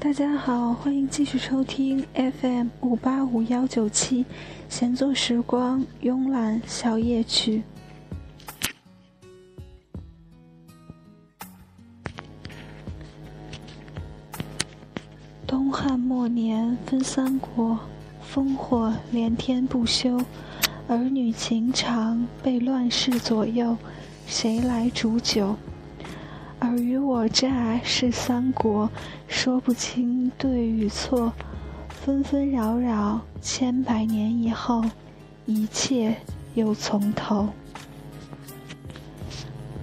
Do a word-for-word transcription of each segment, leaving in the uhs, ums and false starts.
大家好，欢迎继续收听 F M 五八五幺九七，闲坐时光，慵懒小夜曲。东汉末年分三国，烽火连天不休，儿女情长被乱世左右，谁来煮酒？尔虞我诈是三国，说不清对与错，纷纷扰扰，千百年以后，一切又从头。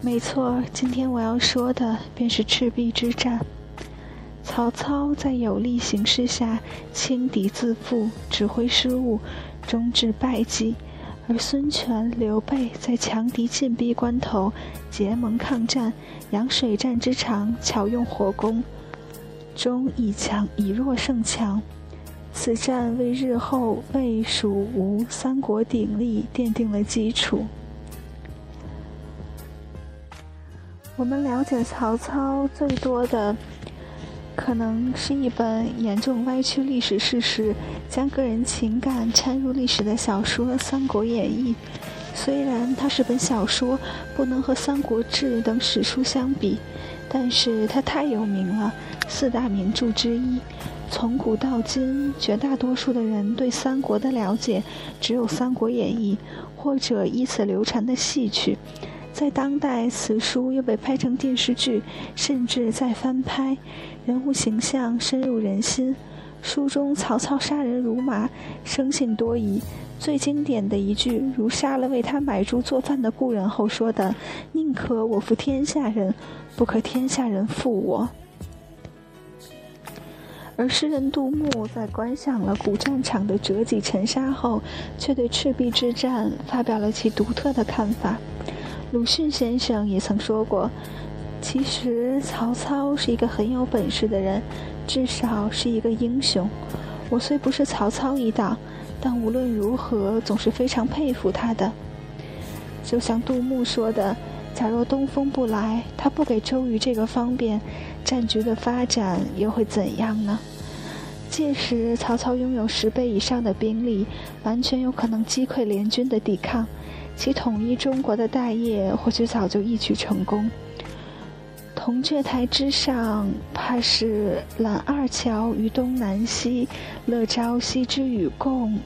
没错，今天我要说的便是赤壁之战。曹操在有利形势下轻敌自负，指挥失误，终致败绩。而孙权、刘备在强敌进逼关头结盟抗战，扬水战之长，巧用火攻，终以强以弱胜强。此战为日后魏、蜀、吴三国鼎立奠定了基础。我们了解曹操最多的，可能是一本严重歪曲历史事实，将个人情感掺入历史的小说《三国演义》。虽然它是本小说，不能和《三国志》等史书相比，但是它太有名了，四大名著之一。从古到今，绝大多数的人对三国的了解只有《三国演义》，或者以此流传的戏曲。在当代，此书又被拍成电视剧，甚至在翻拍，人物形象深入人心。书中曹操杀人如麻，生性多疑，最经典的一句如杀了为他买猪做饭的故人后说的“宁可我负天下人，不可天下人负我”。而诗人杜牧在观想了古战场的折戟沉沙后，却对赤壁之战发表了其独特的看法。鲁迅先生也曾说过，其实曹操是一个很有本事的人，至少是一个英雄。我虽不是曹操一党，但无论如何总是非常佩服他的。就像杜牧说的，假若东风不来，他不给周瑜这个方便，战局的发展又会怎样呢？届时曹操拥有十倍以上的兵力，完全有可能击溃联军的抵抗，其统一中国的大业或许早就一举成功。铜雀台之上，怕是揽二乔于东南兮，乐朝夕之与共，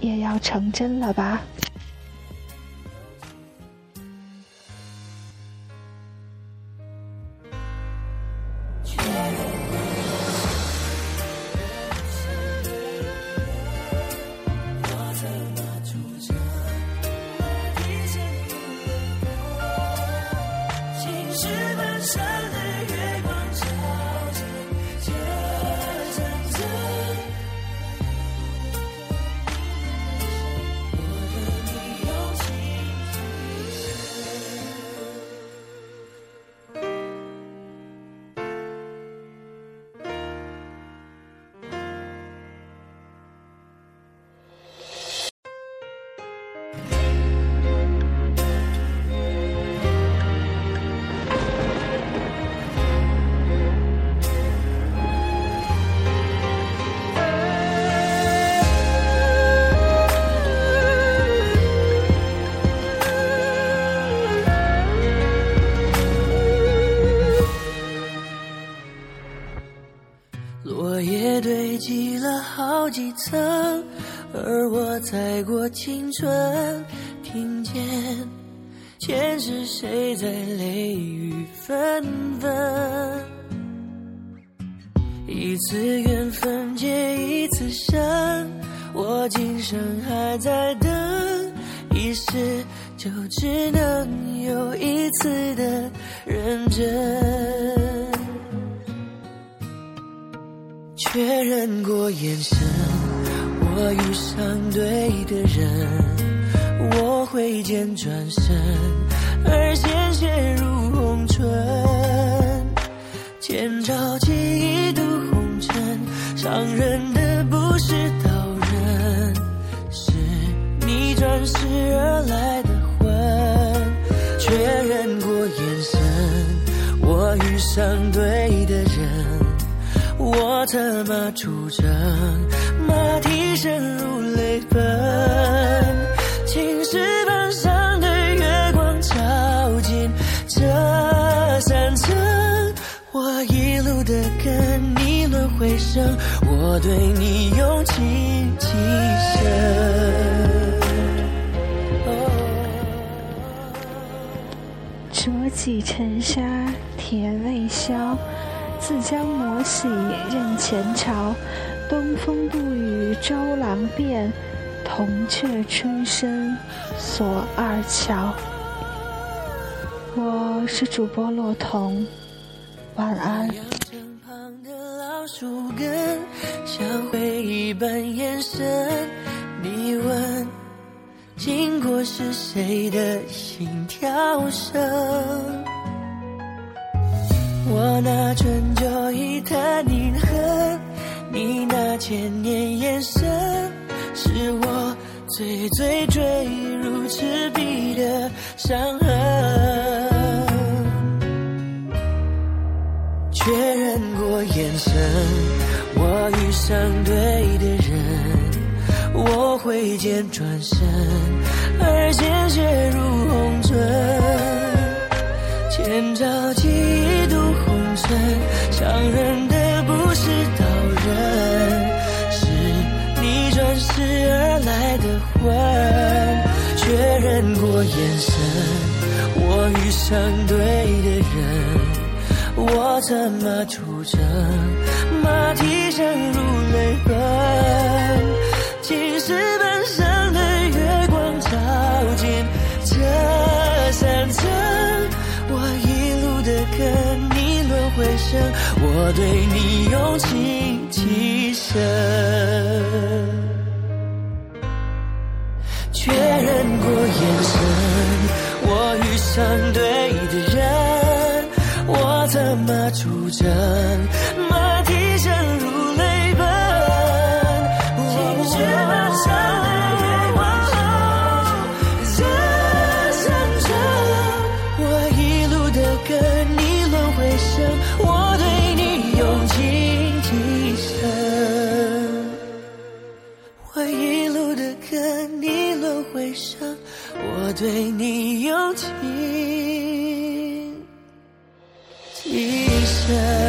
也要成真了吧。几层，而我踩过青春，听见前世谁在泪雨纷纷。一次缘分接一次生，我今生还在等，一世就只能有一次的认真。确认过眼神，我遇上对的人，我挥剑转身，而鲜血如红唇，千朝记忆渡红尘，伤人的不是刀刃，是你转世而来的魂。确认过眼神，我遇上对的人，我怎么出征，马蹄声如泪奔，青石板上的月光照进这山城，我一路的跟你轮回声，我对你用情极深。浊几尘沙，甜未消，自将磨洗任前朝。东风不与周郎便，铜雀春深锁二乔。我是主播洛彤，晚安。身旁的老树根，像回忆般延伸。你问经过是谁的心跳声，我那春秋一坛饮恨，你那千年眼神，是我最最坠入赤壁的伤痕。确认过眼神，我遇上对的人，我挥剑转身，而鲜血如红唇，千朝记忆渡红尘，伤人的不是刀刃，是你转世而来的魂。确认过眼神，我遇上对的人，我怎么出征，马蹄声如泪奔，青石板上的月光照进这山城，我一路的跟你轮回声，我对你用情极深。确认过眼神，我遇上对的人，我怎么出征，马蹄声如泪奔，雪白上的月光照山城，我一路的跟你轮回声，我对你用情极深，我一路的跟你轮回声，我对你用情极深。